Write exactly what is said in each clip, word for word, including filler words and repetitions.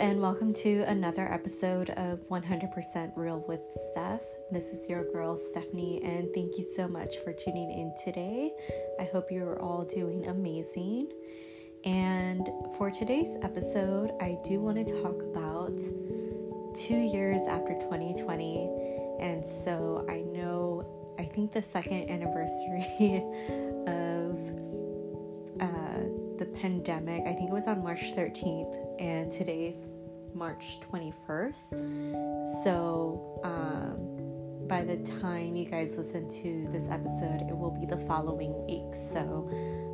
and welcome to another episode of one hundred percent Real with Steph. This is your girl, Stephanie, and thank you so much for tuning in today. I hope you're all doing amazing. And for today's episode, I do want to talk about two years after twenty twenty. And so I know, I think the second anniversary of uh the pandemic, I think it was on March thirteenth, and today's March twenty-first. So um, by the time you guys listen to this episode, it will be the following week. So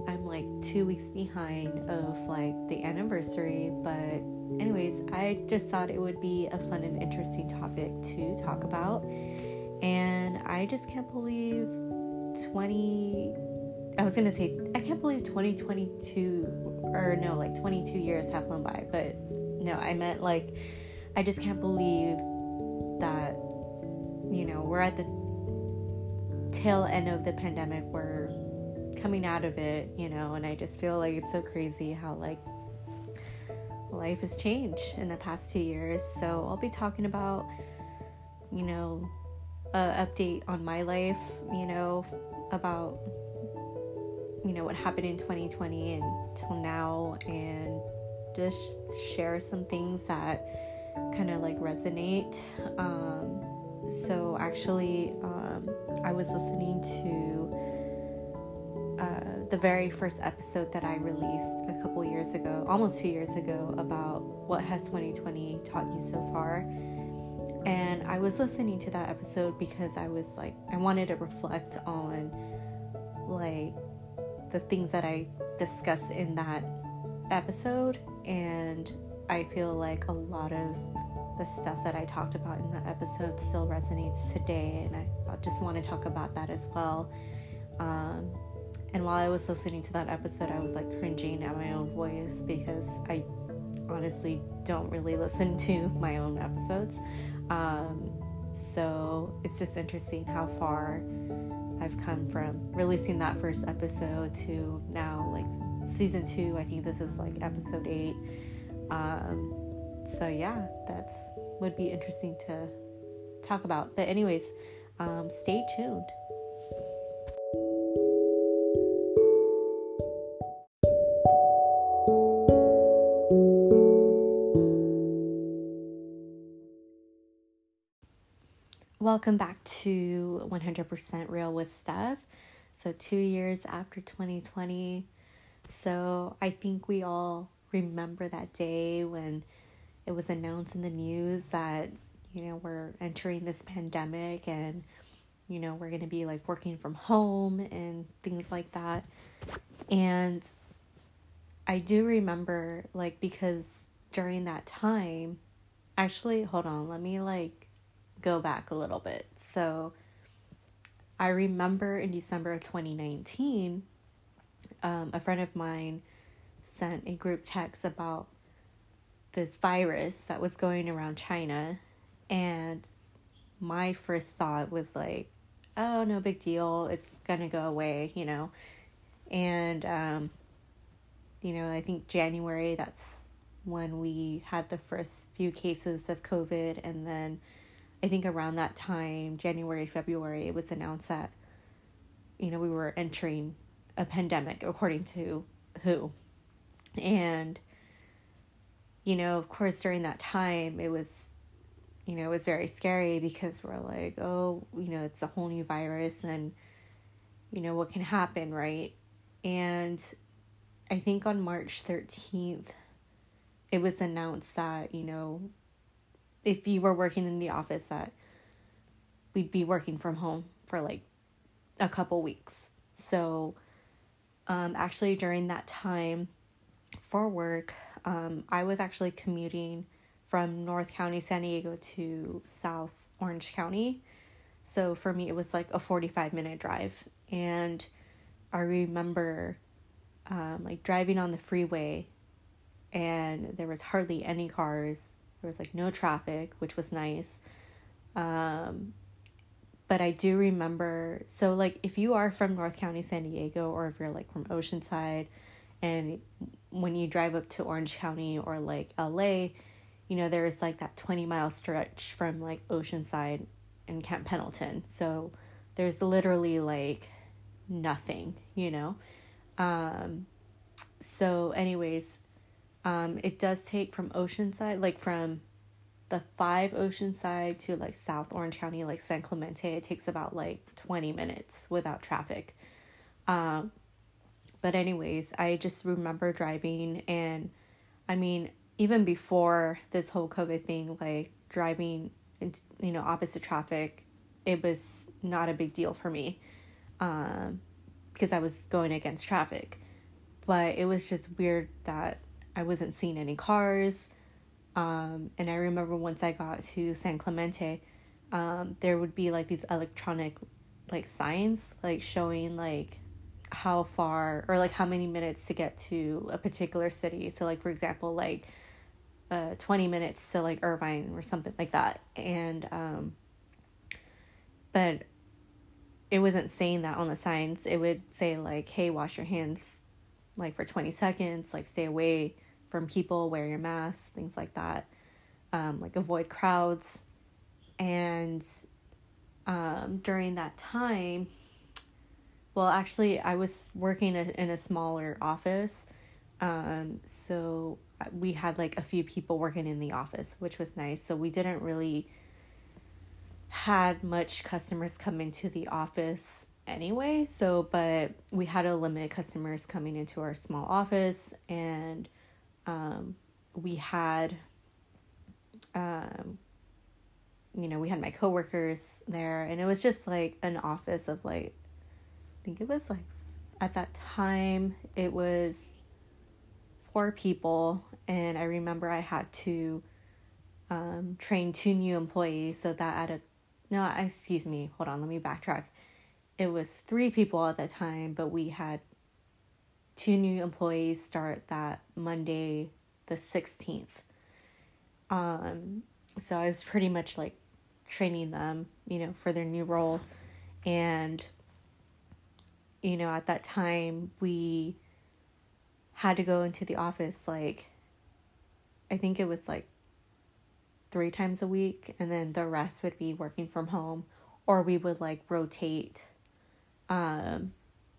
I'm like two weeks behind of like the anniversary. But anyways, I just thought it would be a fun and interesting topic to talk about. And I just can't believe twenty I was going to say, I can't believe twenty twenty-two, or no, like twenty-two years have flown by, but no, I meant like, I just can't believe that, you know, we're at the tail end of the pandemic, we're coming out of it, you know, and I just feel like it's so crazy how like life has changed in the past two years, so I'll be talking about, you know, an update on my life, you know, about you know, what happened in twenty twenty and till now, and just share some things that kind of like resonate. Um, so actually, um, I was listening to uh, the very first episode that I released a couple years ago, almost two years ago, about what has twenty twenty taught you so far. And I was listening to that episode because I was like, I wanted to reflect on like the things that I discussed in that episode, and I feel like a lot of the stuff that I talked about in that episode still resonates today, and I just want to talk about that as well. Um, and while I was listening to that episode, I was like cringing at my own voice because I honestly don't really listen to my own episodes. Um, so it's just interesting how far I've come from releasing that first episode to now, like season two. I think this is like episode eight. Um, so yeah, that's would be interesting to talk about. But anyways, um, stay tuned. Welcome back to one hundred percent Real with Steph. So two years after twenty twenty. So I think we all remember that day when it was announced in the news that, you know, we're entering this pandemic and, you know, we're going to be like working from home and things like that. And I do remember like, because during that time, actually, hold on, let me like, go back a little bit. So I remember in December of twenty nineteen, um, a friend of mine sent a group text about this virus that was going around China. And my first thought was like, oh, no big deal. It's going to go away, you know. And, um, you know, I think January, that's when we had the first few cases of COVID. And then I think around that time, January, February, it was announced that, you know, we were entering a pandemic, according to W H O. And, you know, of course, during that time, it was, you know, it was very scary because we're like, oh, you know, it's a whole new virus and, you know, what can happen, right? And I think on March thirteenth, it was announced that, you know, if you were working in the office, that we'd be working from home for like a couple weeks. So um, actually during that time for work, um, I was actually commuting from North County, San Diego to South Orange County. So for me, it was like a forty-five minute drive. And I remember um, like driving on the freeway, and there was hardly any cars. There was like no traffic, which was nice. Um, but I do remember, so like if you are from North County, San Diego, or if you're like from Oceanside, and when you drive up to Orange County or like L A, you know, there was like that twenty mile stretch from like Oceanside and Camp Pendleton. So there's literally like nothing, you know? Um, so anyways, um, it does take from Oceanside, like from the five Oceanside to like South Orange County, like San Clemente, it takes about like twenty minutes without traffic. Um, but anyways, I just remember driving, and I mean, even before this whole COVID thing, like driving into, you know, opposite traffic, it was not a big deal for me, um, because I was going against traffic, but it was just weird that I wasn't seeing any cars. Um, and I remember once I got to San Clemente, um, there would be like these electronic like signs, like showing like how far or like how many minutes to get to a particular city. So like, for example, like, uh, twenty minutes to like Irvine or something like that. And, um, but it wasn't saying that on the signs. It would say like, hey, wash your hands like for twenty seconds, like stay away from people, wear your mask, things like that, um, like avoid crowds. And um, during that time, well, actually, I was working in a smaller office, um, so we had like a few people working in the office, which was nice. So we didn't really had much customers come into the office anyway. So, but we had to limit customers coming into our small office, and Um, we had, um, you know, we had my coworkers there, and it was just like an office of like, I think it was like, at that time it was four people. And I remember I had to, um, train two new employees so that at a, no, excuse me, hold on, let me backtrack. It was three people at that time, but we had two new employees start that Monday, the sixteenth. Um, so I was pretty much like training them, you know, for their new role. And, you know, at that time we had to go into the office, like, I think it was like three times a week. And then the rest would be working from home, or we would like rotate, um,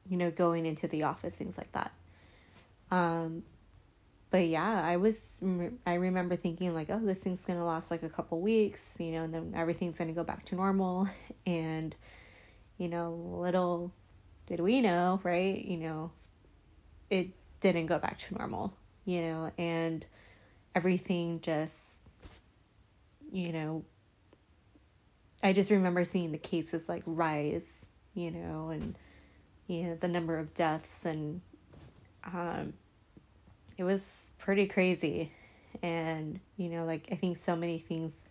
you know, going into the office, things like that. Um, but yeah, I was, I remember thinking like, oh, this thing's going to last like a couple weeks, you know, and then everything's going to go back to normal. And, you know, little did we know, right? You know, it didn't go back to normal, you know, and everything just, you know, I just remember seeing the cases like rise, you know, and, you know, the number of deaths, and um, it was pretty crazy. And, you know, like, I think so many things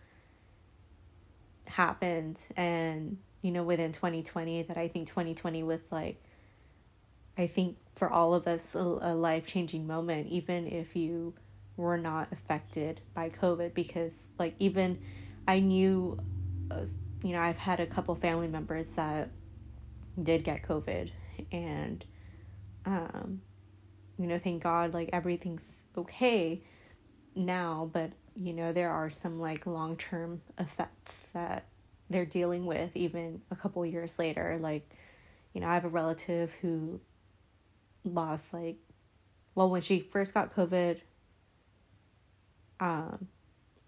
happened, and, you know, within twenty twenty, that I think twenty twenty was like, I think for all of us, a, a life-changing moment, even if you were not affected by COVID, because like, even I knew, uh, you know, I've had a couple family members that did get COVID. And, um, you know, thank God, like, everything's okay now, but, you know, there are some, like, long-term effects that they're dealing with even a couple years later. Like, you know, I have a relative who lost, like, well, when she first got COVID, um,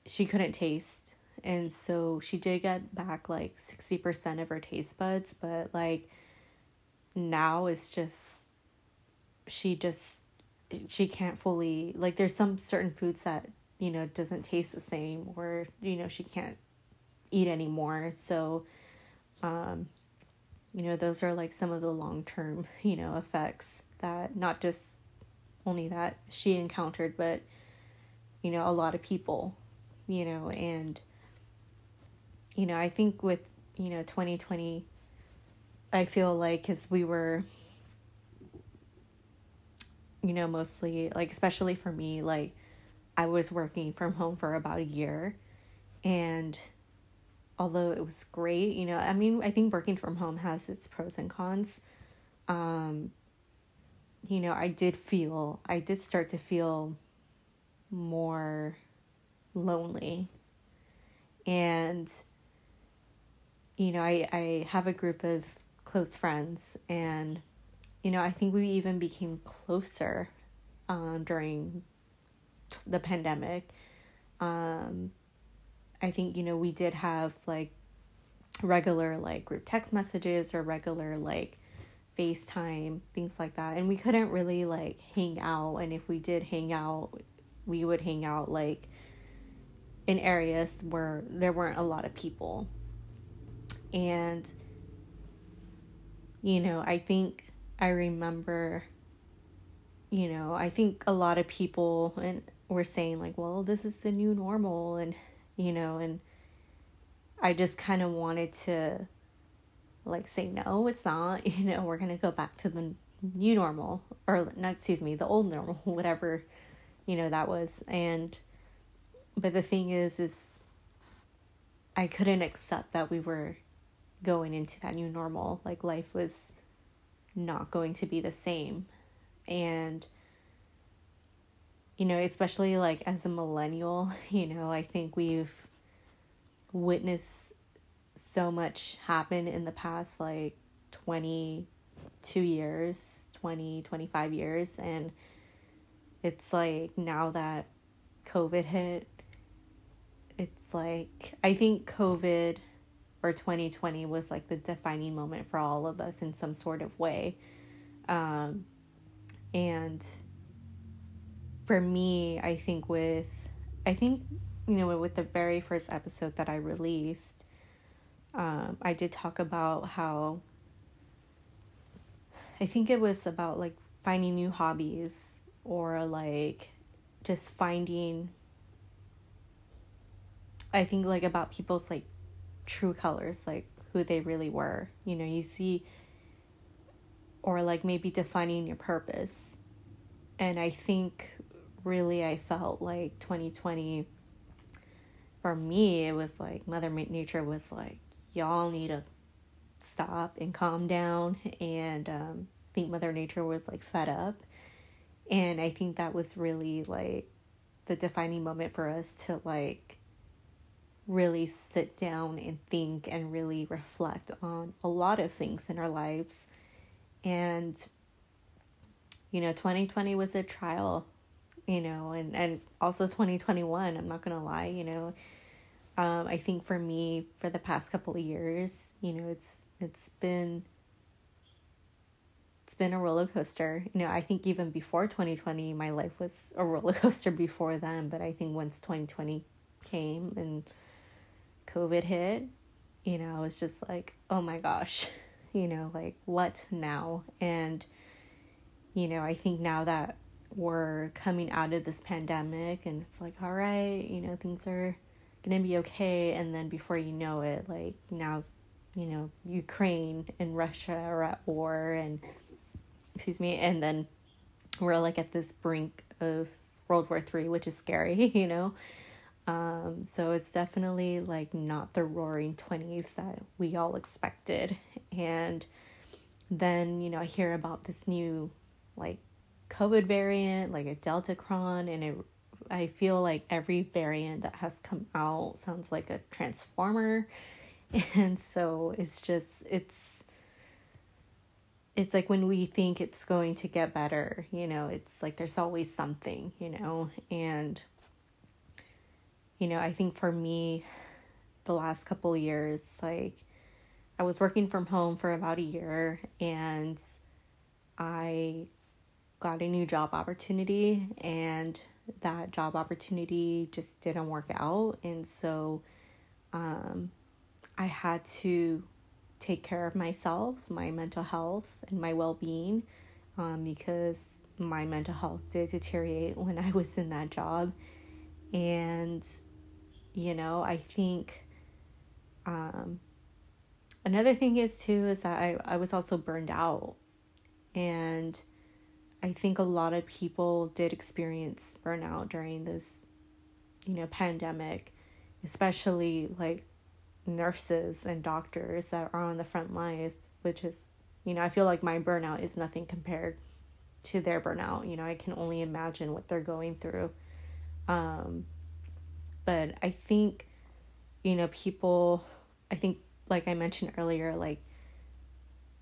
she couldn't taste, and so she did get back, like, sixty percent of her taste buds, but, like, now it's just, she just, she can't fully, like, there's some certain foods that, you know, doesn't taste the same, or, you know, she can't eat anymore. So, um, you know, those are like some of the long-term, you know, effects that not just only that she encountered, but, you know, a lot of people, you know. And, you know, I think with, you know, twenty twenty, I feel like, because we were, you know, mostly, like, especially for me, like, I was working from home for about a year, and although it was great, you know, I mean, I think working from home has its pros and cons. Um, you know, I did feel, I did start to feel more lonely. And, you know, I, I have a group of close friends, and, you know, I think we even became closer um, during t- the pandemic. Um, I think, you know, we did have, like, regular, like, group text messages or regular, like, FaceTime, things like that. And we couldn't really, like, hang out. And if we did hang out, we would hang out, like, in areas where there weren't a lot of people. And, you know, I think I remember, you know, I think a lot of people and were saying, like, well, this is the new normal. And, you know, and I just kind of wanted to, like, say, no, it's not, you know, we're going to go back to the new normal, or not, excuse me, the old normal, whatever, you know, that was. And, but the thing is, is I couldn't accept that we were going into that new normal. Like, life was not going to be the same. And, you know, especially, like, as a millennial, you know, I think we've witnessed so much happen in the past, like, twenty-two years, twenty, twenty-five years. And it's like, now that COVID hit, it's like, I think COVID or twenty twenty was, like, the defining moment for all of us in some sort of way. Um, and for me, I think with, I think, you know, with the very first episode that I released, um, I did talk about how, I think it was about, like, finding new hobbies, or, like, just finding, I think, like, about people's, like, true colors, like, who they really were, you know, you see, or, like, maybe defining your purpose. And I think really I felt like twenty twenty, for me, it was like Mother Nature was like, y'all need to stop and calm down. And um, I think Mother Nature was, like, fed up. And I think that was really, like, the defining moment for us to, like, really sit down and think and really reflect on a lot of things in our lives. And, you know, twenty twenty was a trial, you know, and, and also twenty twenty-one, I'm not going to lie, you know, um, I think for me, for the past couple of years, you know, it's, it's been, it's been a roller coaster. You know, I think even before twenty twenty, my life was a roller coaster before then, but I think once twenty twenty came and COVID hit, you know, I was just like, oh my gosh, you know, like, what now? And, you know, I think now that we're coming out of this pandemic and it's like, all right, you know, things are going to be okay. And then before you know it, like, now, you know, Ukraine and Russia are at war, and excuse me. And then we're, like, at this brink of World War Three, which is scary, you know? Um, so it's definitely, like, not the roaring twenties that we all expected. And then, you know, I hear about this new, like, COVID variant, like a Deltacron, and it, I feel like every variant that has come out sounds like a transformer. And so it's just, it's, it's like when we think it's going to get better, you know, it's like, there's always something, you know, and, you know, I think for me, the last couple of years, like, I was working from home for about a year, and I got a new job opportunity, and that job opportunity just didn't work out. And so um, I had to take care of myself, my mental health, and my well-being, um, because my mental health did deteriorate when I was in that job. And you know, I think um, another thing is too is that I, I was also burned out. And I think a lot of people did experience burnout during this, you know, pandemic, especially like nurses and doctors that are on the front lines, which is, you know, I feel like my burnout is nothing compared to their burnout. You know, I can only imagine what they're going through. Um, But I think, you know, people, I think, like I mentioned earlier, like,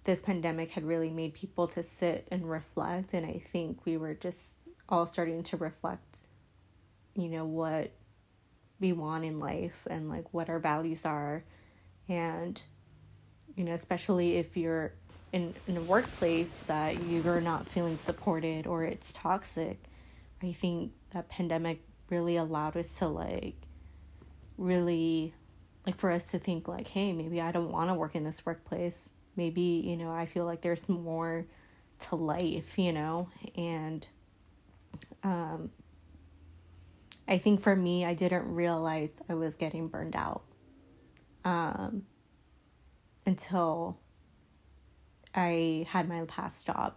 this pandemic had really made people to sit and reflect. And I think we were just all starting to reflect, you know, what we want in life and, like, what our values are. And, you know, especially if you're in, in a workplace that you're not feeling supported or it's toxic, I think that pandemic really allowed us to, like, really, like, for us to think, like, hey, maybe I don't want to work in this workplace. Maybe, you know, I feel like there's more to life, you know? And um, I think for me, I didn't realize I was getting burned out um, until I had my past job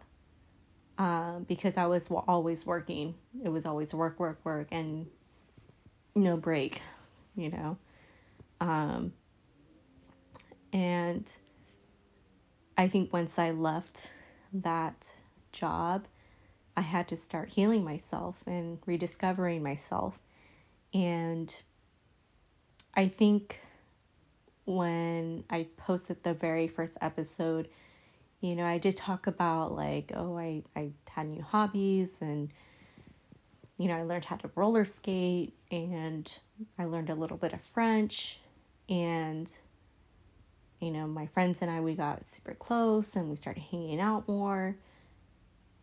uh, because I was always working. It was always work, work, work, and no break, you know? Um, and I think once I left that job, I had to start healing myself and rediscovering myself. And I think when I posted the very first episode, you know, I did talk about, like, oh, I, I had new hobbies, and, you know, I learned how to roller skate, and I learned a little bit of French, and, you know, my friends and I, we got super close and we started hanging out more.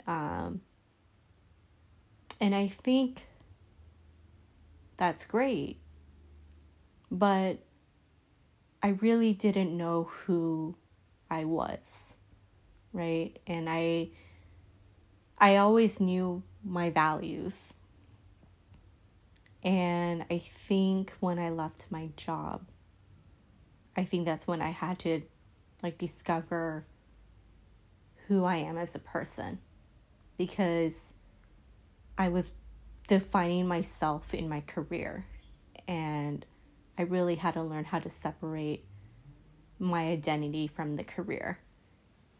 Um, and I think that's great. But I really didn't know who I was, right? And I, I always knew my values. And I think when I left my job, I think that's when I had to, like, discover who I am as a person, because I was defining myself in my career, and I really had to learn how to separate my identity from the career.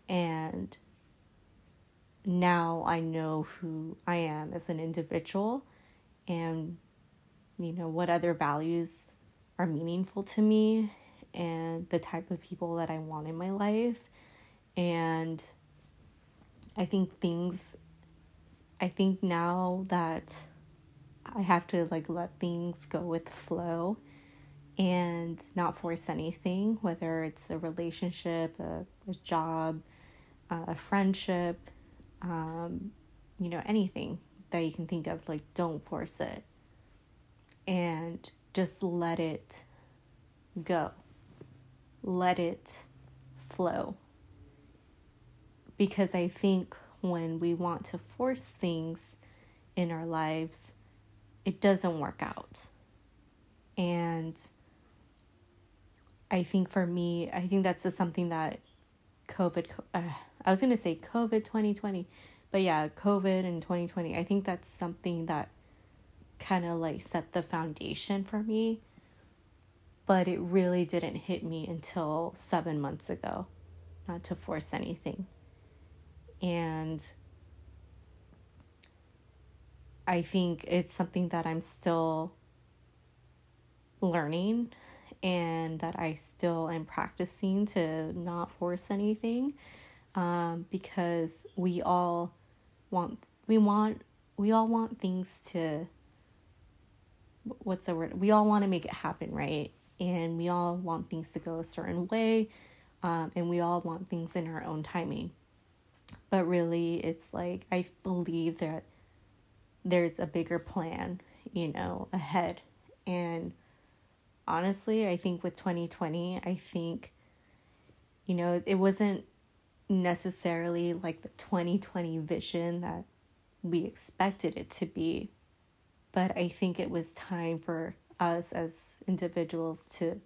And now I know who I am as an individual, and, you know, what other values are meaningful to me, and the type of people that I want in my life. And I think things, I think now that I have to, like, let things go with the flow and not force anything, whether it's a relationship, a, a job, uh, a friendship, um, you know, anything that you can think of, like, don't force it and just let it go. Let it flow. Because I think when we want to force things in our lives, it doesn't work out. And I think for me, I think that's just something that COVID, uh, I was going to say COVID twenty twenty, but yeah, COVID and twenty twenty, I think that's something that kind of, like, set the foundation for me. But it really didn't hit me until seven months ago, not to force anything. And I think it's something that I'm still learning and that I still am practicing, to not force anything, um, because we all want, we want, we all want things to, what's the word? We all want to make it happen, right? And we all want things to go a certain way, um, and we all want things in our own timing. But really, it's like, I believe that there's a bigger plan, you know, ahead. And honestly, I think with twenty twenty, I think, you know, it wasn't necessarily like the twenty twenty vision that we expected it to be. But I think it was time for us as individuals to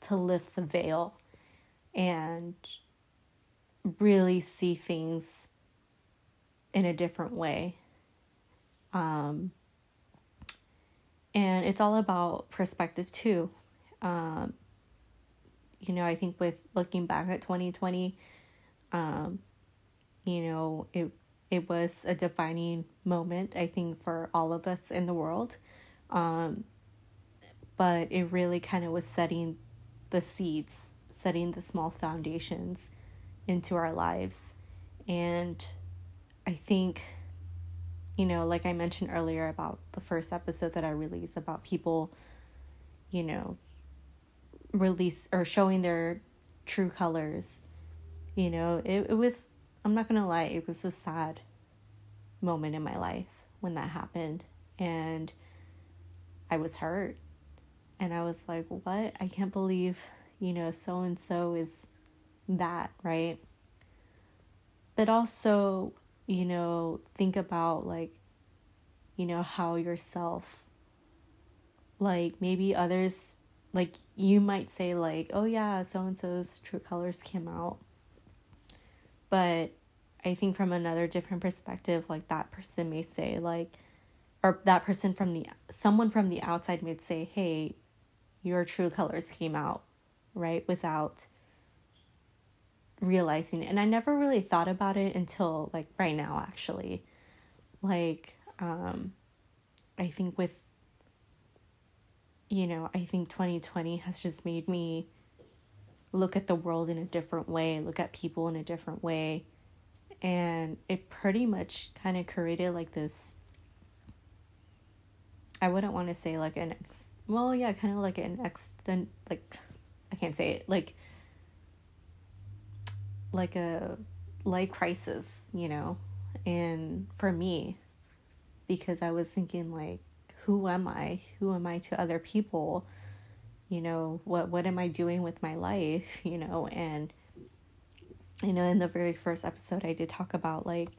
to lift the veil and really see things in a different way. Um, and it's all about perspective too. Um, you know, I think with looking back at twenty twenty, um, you know, it it was a defining moment, I think, for all of us in the world. Um, but it really kind of was setting the seeds, setting the small foundations into our lives. And I think, you know, like I mentioned earlier about the first episode that I released about people, you know, release or showing their true colors, you know, it, it was, I'm not going to lie, it was a sad moment in my life when that happened. And I was hurt. And I was like, what? I can't believe, you know, so-and-so is that, right? But also, you know, think about, like, you know, how yourself, like, maybe others, like, you might say, like, oh, yeah, so-and-so's true colors came out. But I think from another different perspective, like, that person may say, like, or that person from the, someone from the outside may say, hey, your true colors came out, right? Without realizing it. And I never really thought about it until, like, right now, actually. Like, um, I think with, you know, I think twenty twenty has just made me look at the world in a different way, look at people in a different way. And it pretty much kind of created, like, this, I wouldn't want to say like an ex, well, yeah, kind of like an extent, like, I can't say it, like, like a life crisis, you know, and for me, because I was thinking, like, who am I? Who am I to other people? You know, what, what am I doing with my life? You know, and, you know, in the very first episode, I did talk about, like,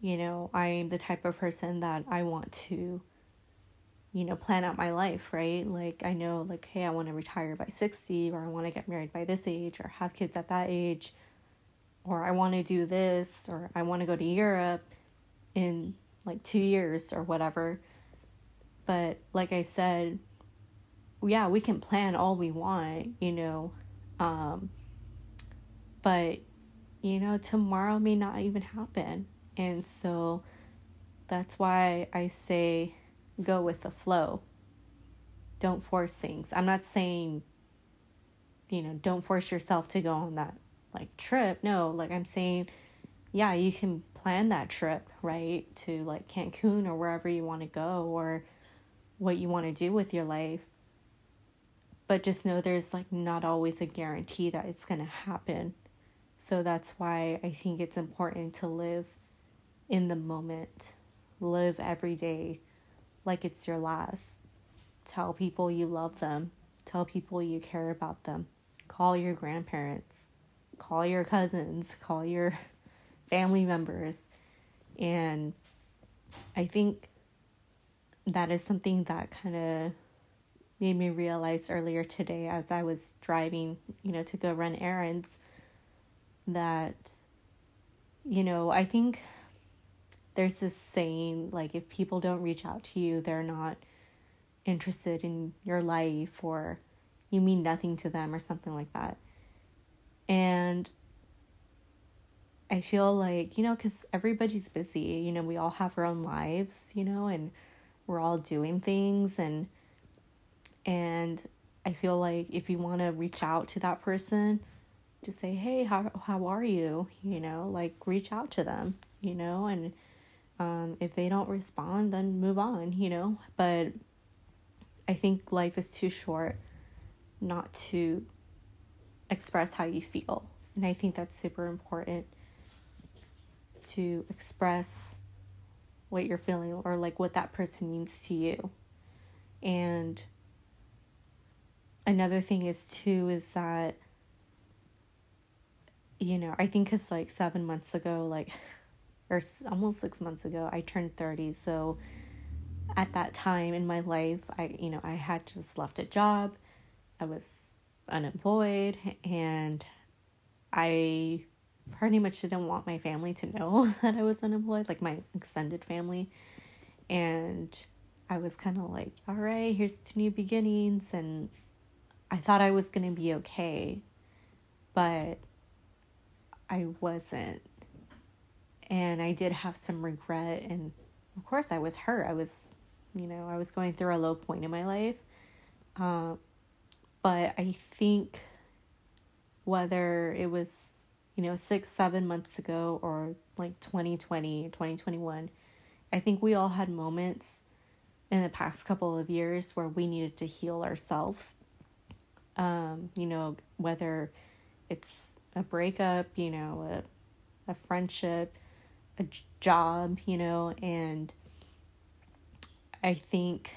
you know, I'm the type of person that I want to, you know, plan out my life, right? Like, I know, like, hey, I want to retire by sixty, or I want to get married by this age, or have kids at that age, or I want to do this, or I want to go to Europe in, like, two years or whatever. But like I said, yeah, we can plan all we want, you know, um, but, you know, tomorrow may not even happen. And so that's why I say, go with the flow. Don't force things. I'm not saying, you know, don't force yourself to go on that, like, trip. No, like, I'm saying, yeah, you can plan that trip, right, to, like, Cancun or wherever you want to go, or what you want to do with your life. But just know there's, like, not always a guarantee that it's going to happen. So that's why I think it's important to live in the moment. Live every day like it's your last. Tell people you love them. Tell people you care about them. Call your grandparents. Call your cousins. Call your family members. And I think that is something that kind of made me realize earlier today as I was driving, you know, to go run errands, that, you know, I think there's this saying, like, if people don't reach out to you, they're not interested in your life, or you mean nothing to them, or something like that. And I feel like, you know, because everybody's busy, you know, we all have our own lives, you know, and we're all doing things. And and I feel like if you want to reach out to that person, just say, hey, how how are you? You know, like, reach out to them, you know, and Um, if they don't respond, then move on, you know. But I think life is too short not to express how you feel. And I think that's super important, to express what you're feeling, or, like, what that person means to you. And another thing is, too, is that, you know, I think it's, like, seven months ago, like... or almost six months ago, I turned thirty. So at that time in my life, I, you know, I had just left a job. I was unemployed, and I pretty much didn't want my family to know that I was unemployed, like, my extended family. And I was kind of like, all right, here's two new beginnings. And I thought I was going to be okay, but I wasn't. And I did have some regret, and of course I was hurt. I was, you know, I was going through a low point in my life. Um, but I think whether it was, you know, six, seven months ago or like twenty twenty, twenty twenty-one, I think we all had moments in the past couple of years where we needed to heal ourselves. Um, you know, whether it's a breakup, you know, a, a friendship, a job, you know, and I think,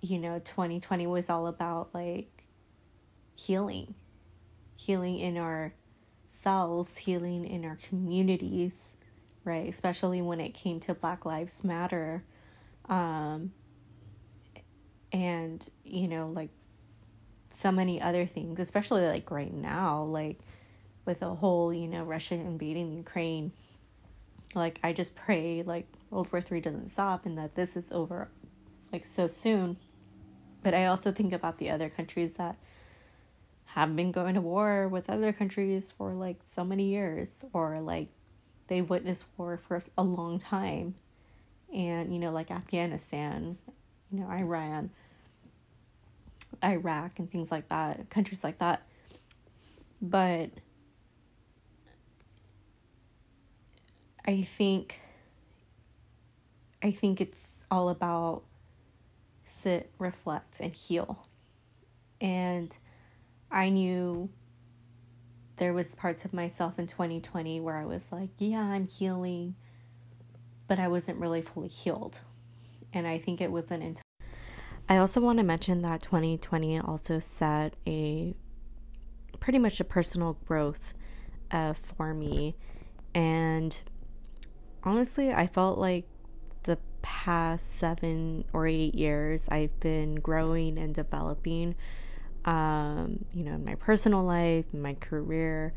you know, twenty twenty was all about like healing, healing in ourselves, healing in our communities, right? Especially when it came to Black Lives Matter. Um, and, you know, like so many other things, especially like right now, like with the whole, you know, Russia invading Ukraine. Like, I just pray, like, World War Three doesn't stop and that this is over, like, so soon. But I also think about the other countries that have been going to war with other countries for, like, so many years. Or, like, they've witnessed war for a long time. And, you know, like, Afghanistan, you know, Iran, Iraq, and things like that. Countries like that. But I think, I think it's all about sit, reflect, and heal. And I knew there was parts of myself in twenty twenty where I was like, yeah, I'm healing, but I wasn't really fully healed. And I think it wasn't until. I also want to mention that twenty twenty also set a pretty much a personal growth uh, for me. And honestly, I felt like the past seven or eight years, I've been growing and developing, um, you know, in my personal life, in my career,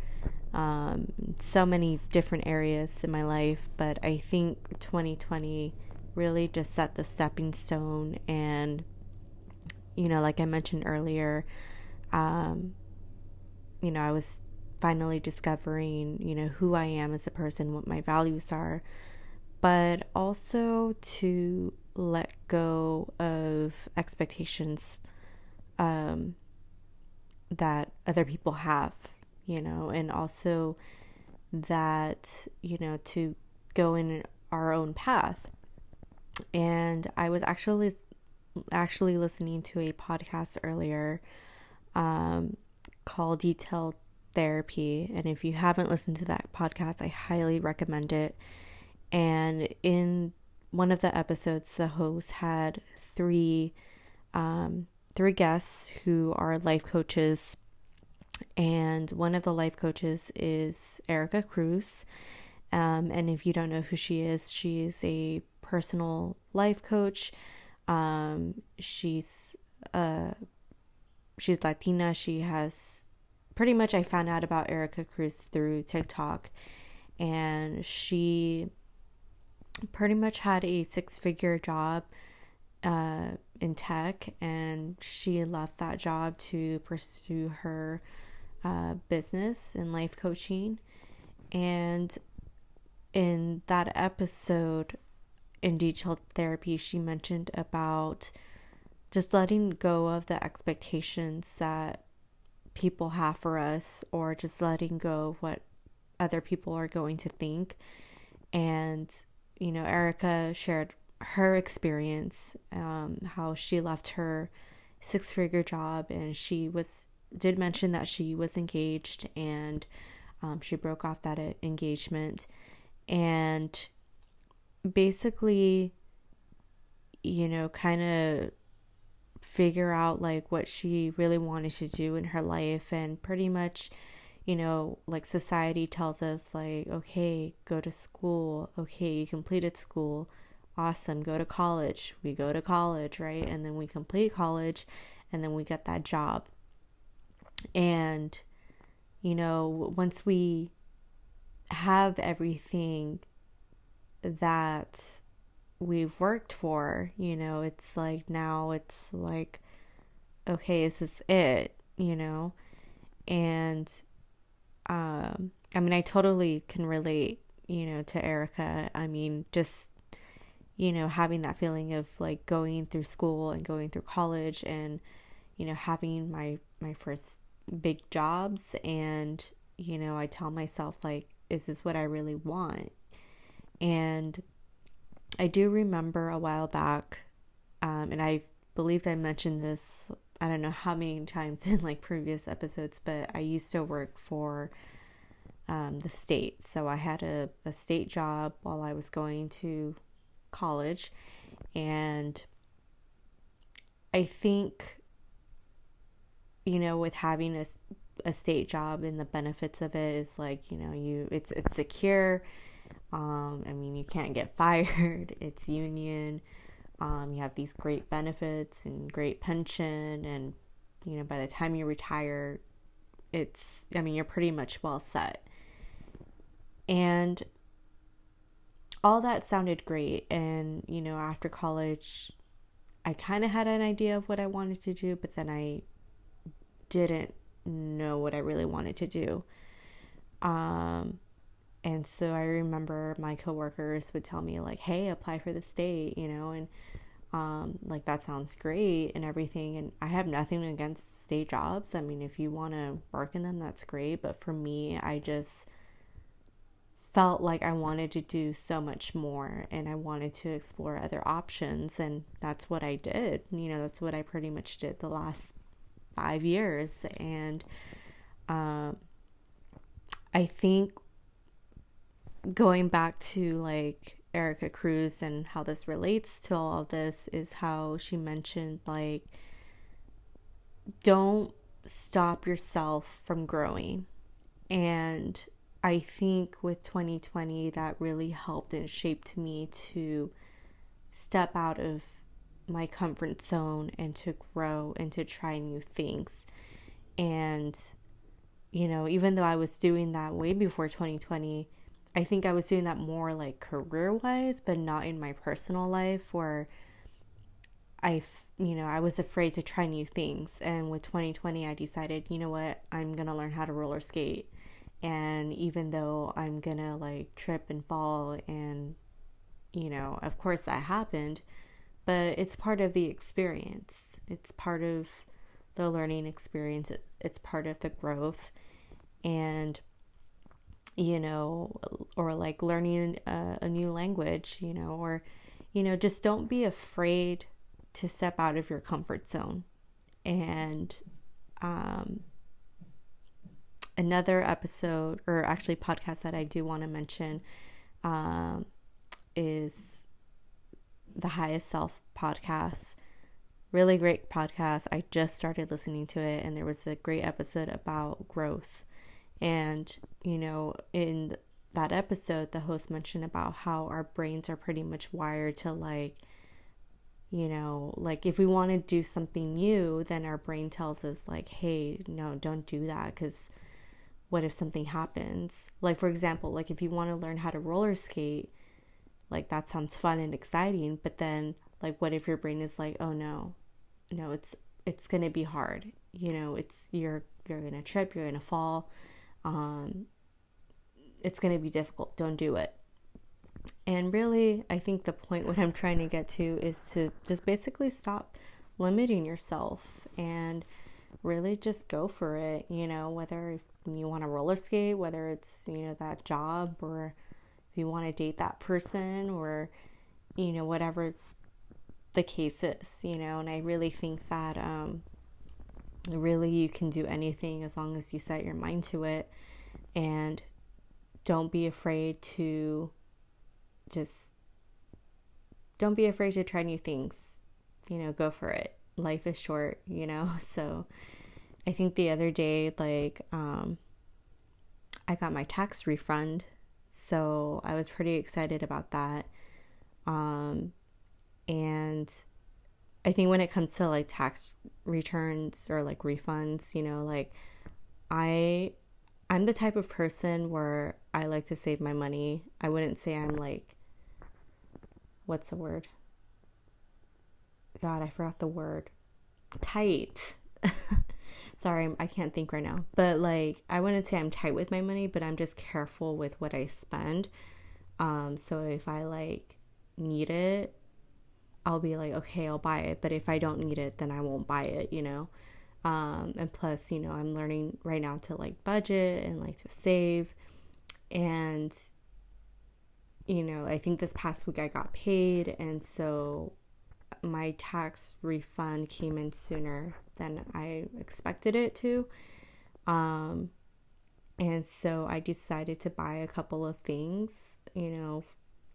um, so many different areas in my life. But I think twenty twenty really just set the stepping stone. And, you know, like I mentioned earlier, um, you know, I was finally discovering, you know, who I am as a person, what my values are, but also to let go of expectations um, that other people have, you know, and also that, you know, to go in our own path. And I was actually actually listening to a podcast earlier um, called Detail Therapy, and if you haven't listened to that podcast, I highly recommend it. And in one of the episodes, the host had three um three guests who are life coaches, and one of the life coaches is Erica Cruz, um and if you don't know who she is, she is a personal life coach. um she's uh she's Latina. She has pretty much, I found out about Erica Cruz through TikTok, and she pretty much had a six-figure job uh, in tech, and she left that job to pursue her uh, business in life coaching. And in that episode, in Detailed Therapy, she mentioned about just letting go of the expectations that people have for us, or just letting go of what other people are going to think. And, you know, Erica shared her experience, um, how she left her six-figure job, and she was did mention that she was engaged, and um, she broke off that engagement. And basically, you know, kind of figure out like what she really wanted to do in her life. And pretty much, you know, like society tells us like, okay, go to school, okay, you completed school, awesome, go to college. We go to college, right? And then we complete college, and then we get that job. And, you know, once we have everything that we've worked for, you know, it's like, now it's like, okay, is this it, you know? And um I mean, I totally can relate, you know, to Erica. I mean, just, you know, having that feeling of like going through school and going through college and, you know, having my, my first big jobs. And, you know, I tell myself, like, is this what I really want? And I do remember a while back, um, and I believed I mentioned this, I don't know how many times in like previous episodes, but I used to work for um, the state. So I had a, a state job while I was going to college. And I think, you know, with having a, a state job and the benefits of it is like, you know, you it's it's secure. Um, I mean, you can't get fired. It's union. Um, you have these great benefits and great pension. And, you know, by the time you retire, it's, I mean, you're pretty much well set. And all that sounded great. And, you know, after college, I kind of had an idea of what I wanted to do, but then I didn't know what I really wanted to do. Um, And so I remember my coworkers would tell me like, hey, apply for the state, you know, and um, like, that sounds great and everything. And I have nothing against state jobs. I mean, if you want to work in them, that's great. But for me, I just felt like I wanted to do so much more and I wanted to explore other options. And that's what I did. You know, that's what I pretty much did the last five years. And um, I think going back to like Erica Cruz and how this relates to all of this is how she mentioned, like, don't stop yourself from growing. And I think with twenty twenty, that really helped and shaped me to step out of my comfort zone and to grow and to try new things. And, you know, even though I was doing that way before twenty twenty, I think I was doing that more like career-wise, but not in my personal life, where I, you know, I was afraid to try new things. And with twenty twenty, I decided, you know what, I'm going to learn how to roller skate. And even though I'm going to like trip and fall and, you know, of course that happened, but it's part of the experience. It's part of the learning experience. It's part of the growth. And you know, or like learning a, a new language, you know, or, you know, just don't be afraid to step out of your comfort zone. And um, another episode, or actually podcast that I do want to mention um, is the Highest Self podcast. Really great podcast. I just started listening to it, and there was a great episode about growth. And, you know, in that episode, the host mentioned about how our brains are pretty much wired to like, you know, like if we want to do something new, then our brain tells us like, hey, no, don't do that. Because what if something happens? Like, for example, like if you want to learn how to roller skate, like that sounds fun and exciting. But then like, what if your brain is like, oh, no, no, it's it's going to be hard. You know, it's you're you're going to trip, you're going to fall. Um, it's going to be difficult. Don't do it. And really, I think the point what I'm trying to get to is to just basically stop limiting yourself and really just go for it. You know, whether you want to roller skate, whether it's, you know, that job, or if you want to date that person, or, you know, whatever the case is, you know. And I really think that, um, really, you can do anything as long as you set your mind to it. And don't be afraid to just don't be afraid to try new things. You know, go for it. Life is short, you know. So I think the other day, like, um, I got my tax refund, so I was pretty excited about that. Um, and I think when it comes to like tax returns or like refunds, you know, like I, I'm the type of person where I like to save my money. I wouldn't say I'm like, what's the word? God, I forgot the word. Tight. Sorry, I can't think right now. But like, I wouldn't say I'm tight with my money, but I'm just careful with what I spend. Um, so if I like need it, I'll be like, okay, I'll buy it. But if I don't need it, then I won't buy it, you know? Um, and plus, you know, I'm learning right now to like budget and like to save. And, you know, I think this past week I got paid. And so my tax refund came in sooner than I expected it to. Um, and so I decided to buy a couple of things, you know,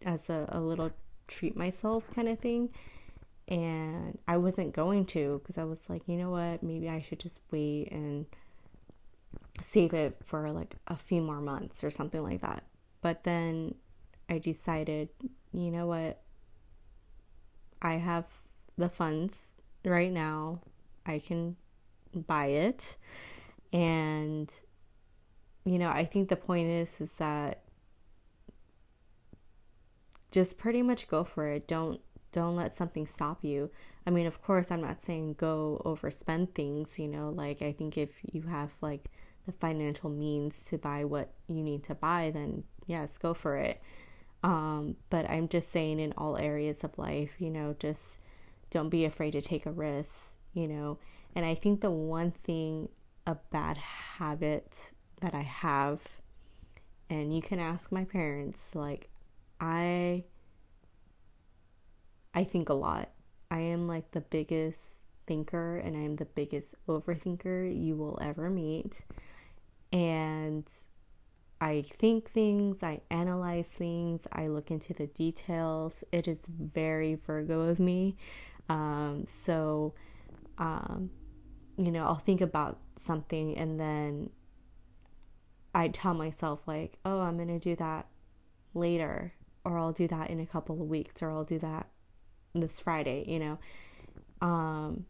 as a, a little treat myself kind of thing. And I wasn't going to, because I was like, you know what, maybe I should just wait and save it for like a few more months or something like that. But then I decided, you know what, I have the funds right now, I can buy it. And, you know, I think the point is, is that just pretty much go for it. Don't, don't let something stop you. I mean, of course, I'm not saying go overspend things, you know, like I think if you have like the financial means to buy what you need to buy, then yes, go for it. Um, but I'm just saying in all areas of life, you know, just don't be afraid to take a risk, you know. And I think the one thing, a bad habit that I have, and you can ask my parents, like I, I think a lot. I am like the biggest thinker, and I am the biggest overthinker you will ever meet. And I think things, I analyze things, I look into the details. It is very Virgo of me. Um, so, um, you know, I'll think about something and then I tell myself like, oh, I'm going to do that later, or I'll do that in a couple of weeks, or I'll do that this Friday, you know? Um,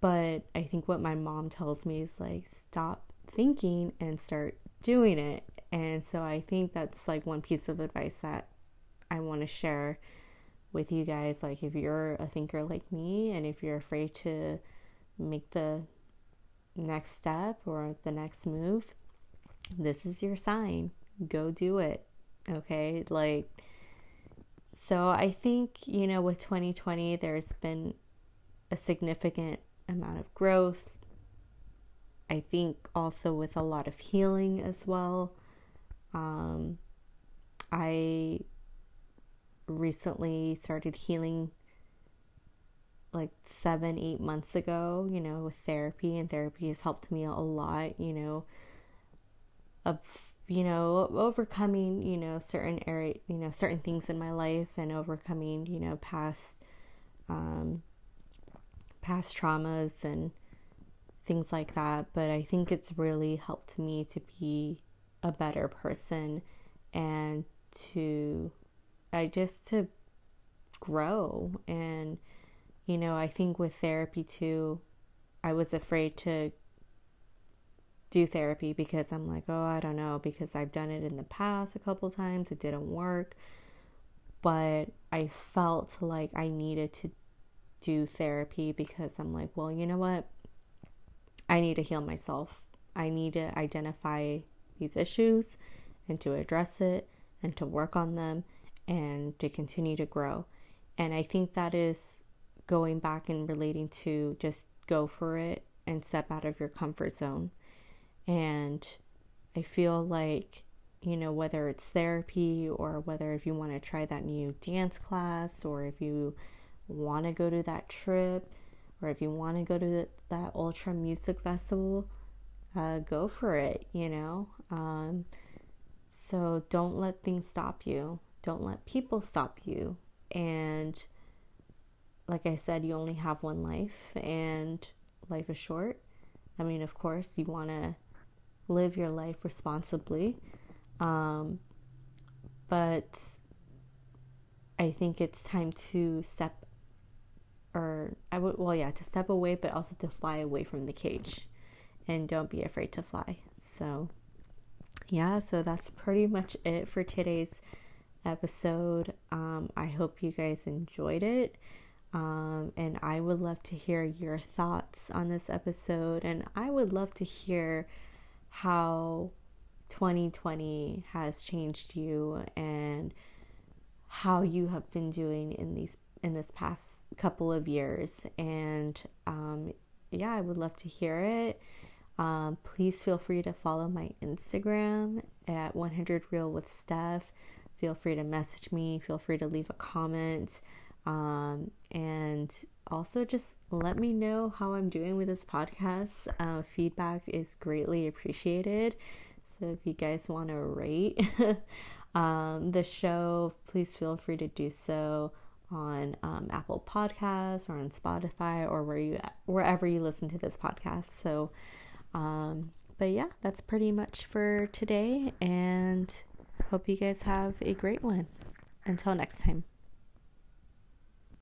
but I think what my mom tells me is like, stop thinking and start doing it. And so I think that's like one piece of advice that I want to share with you guys. Like if you're a thinker like me, and if you're afraid to make the next step or the next move, this is your sign. Go do it. Okay? Like, so I think, you know, with twenty twenty, there's been a significant amount of growth. I think also with a lot of healing as well. Um, I recently started healing like seven, eight months ago, you know, with therapy, and therapy has helped me a lot, you know, of, you know, overcoming, you know, certain area, you know, certain things in my life, and overcoming, you know, past, um, past traumas and things like that. But I think it's really helped me to be a better person, and to, I just, to grow. And, you know, I think with therapy too, I was afraid to do therapy because I'm like, oh, I don't know, because I've done it in the past a couple times, it didn't work. But I felt like I needed to do therapy because I'm like, well, you know what, I need to heal myself. I need to identify these issues and to address it and to work on them and to continue to grow. And I think that is going back and relating to just go for it and step out of your comfort zone. And I feel like, you know, whether it's therapy, or whether if you want to try that new dance class, or if you want to go to that trip, or if you want to go to the, that Ultra Music Festival, uh, go for it, you know. Um, so don't let things stop you. Don't let people stop you. And like I said, you only have one life, and life is short. I mean, of course, you want to live your life responsibly. Um, but I think it's time to step or I would, well, yeah, to step away, but also to fly away from the cage, and don't be afraid to fly. So yeah, so that's pretty much it for today's episode. Um, I hope you guys enjoyed it. Um, and I would love to hear your thoughts on this episode. And I would love to hear how twenty twenty has changed you, and how you have been doing in these in this past couple of years. And um, yeah, I would love to hear it. Um, please feel free to follow my Instagram at one hundred real with Steph. Feel free to message me. Feel free to leave a comment. Um, and also just let me know how I'm doing with this podcast. Uh, feedback is greatly appreciated. So if you guys want to rate um, the show, please feel free to do so on um, Apple Podcasts or on Spotify or where you wherever you listen to this podcast. So, um, but yeah, that's pretty much for today, and hope you guys have a great one. Until next time.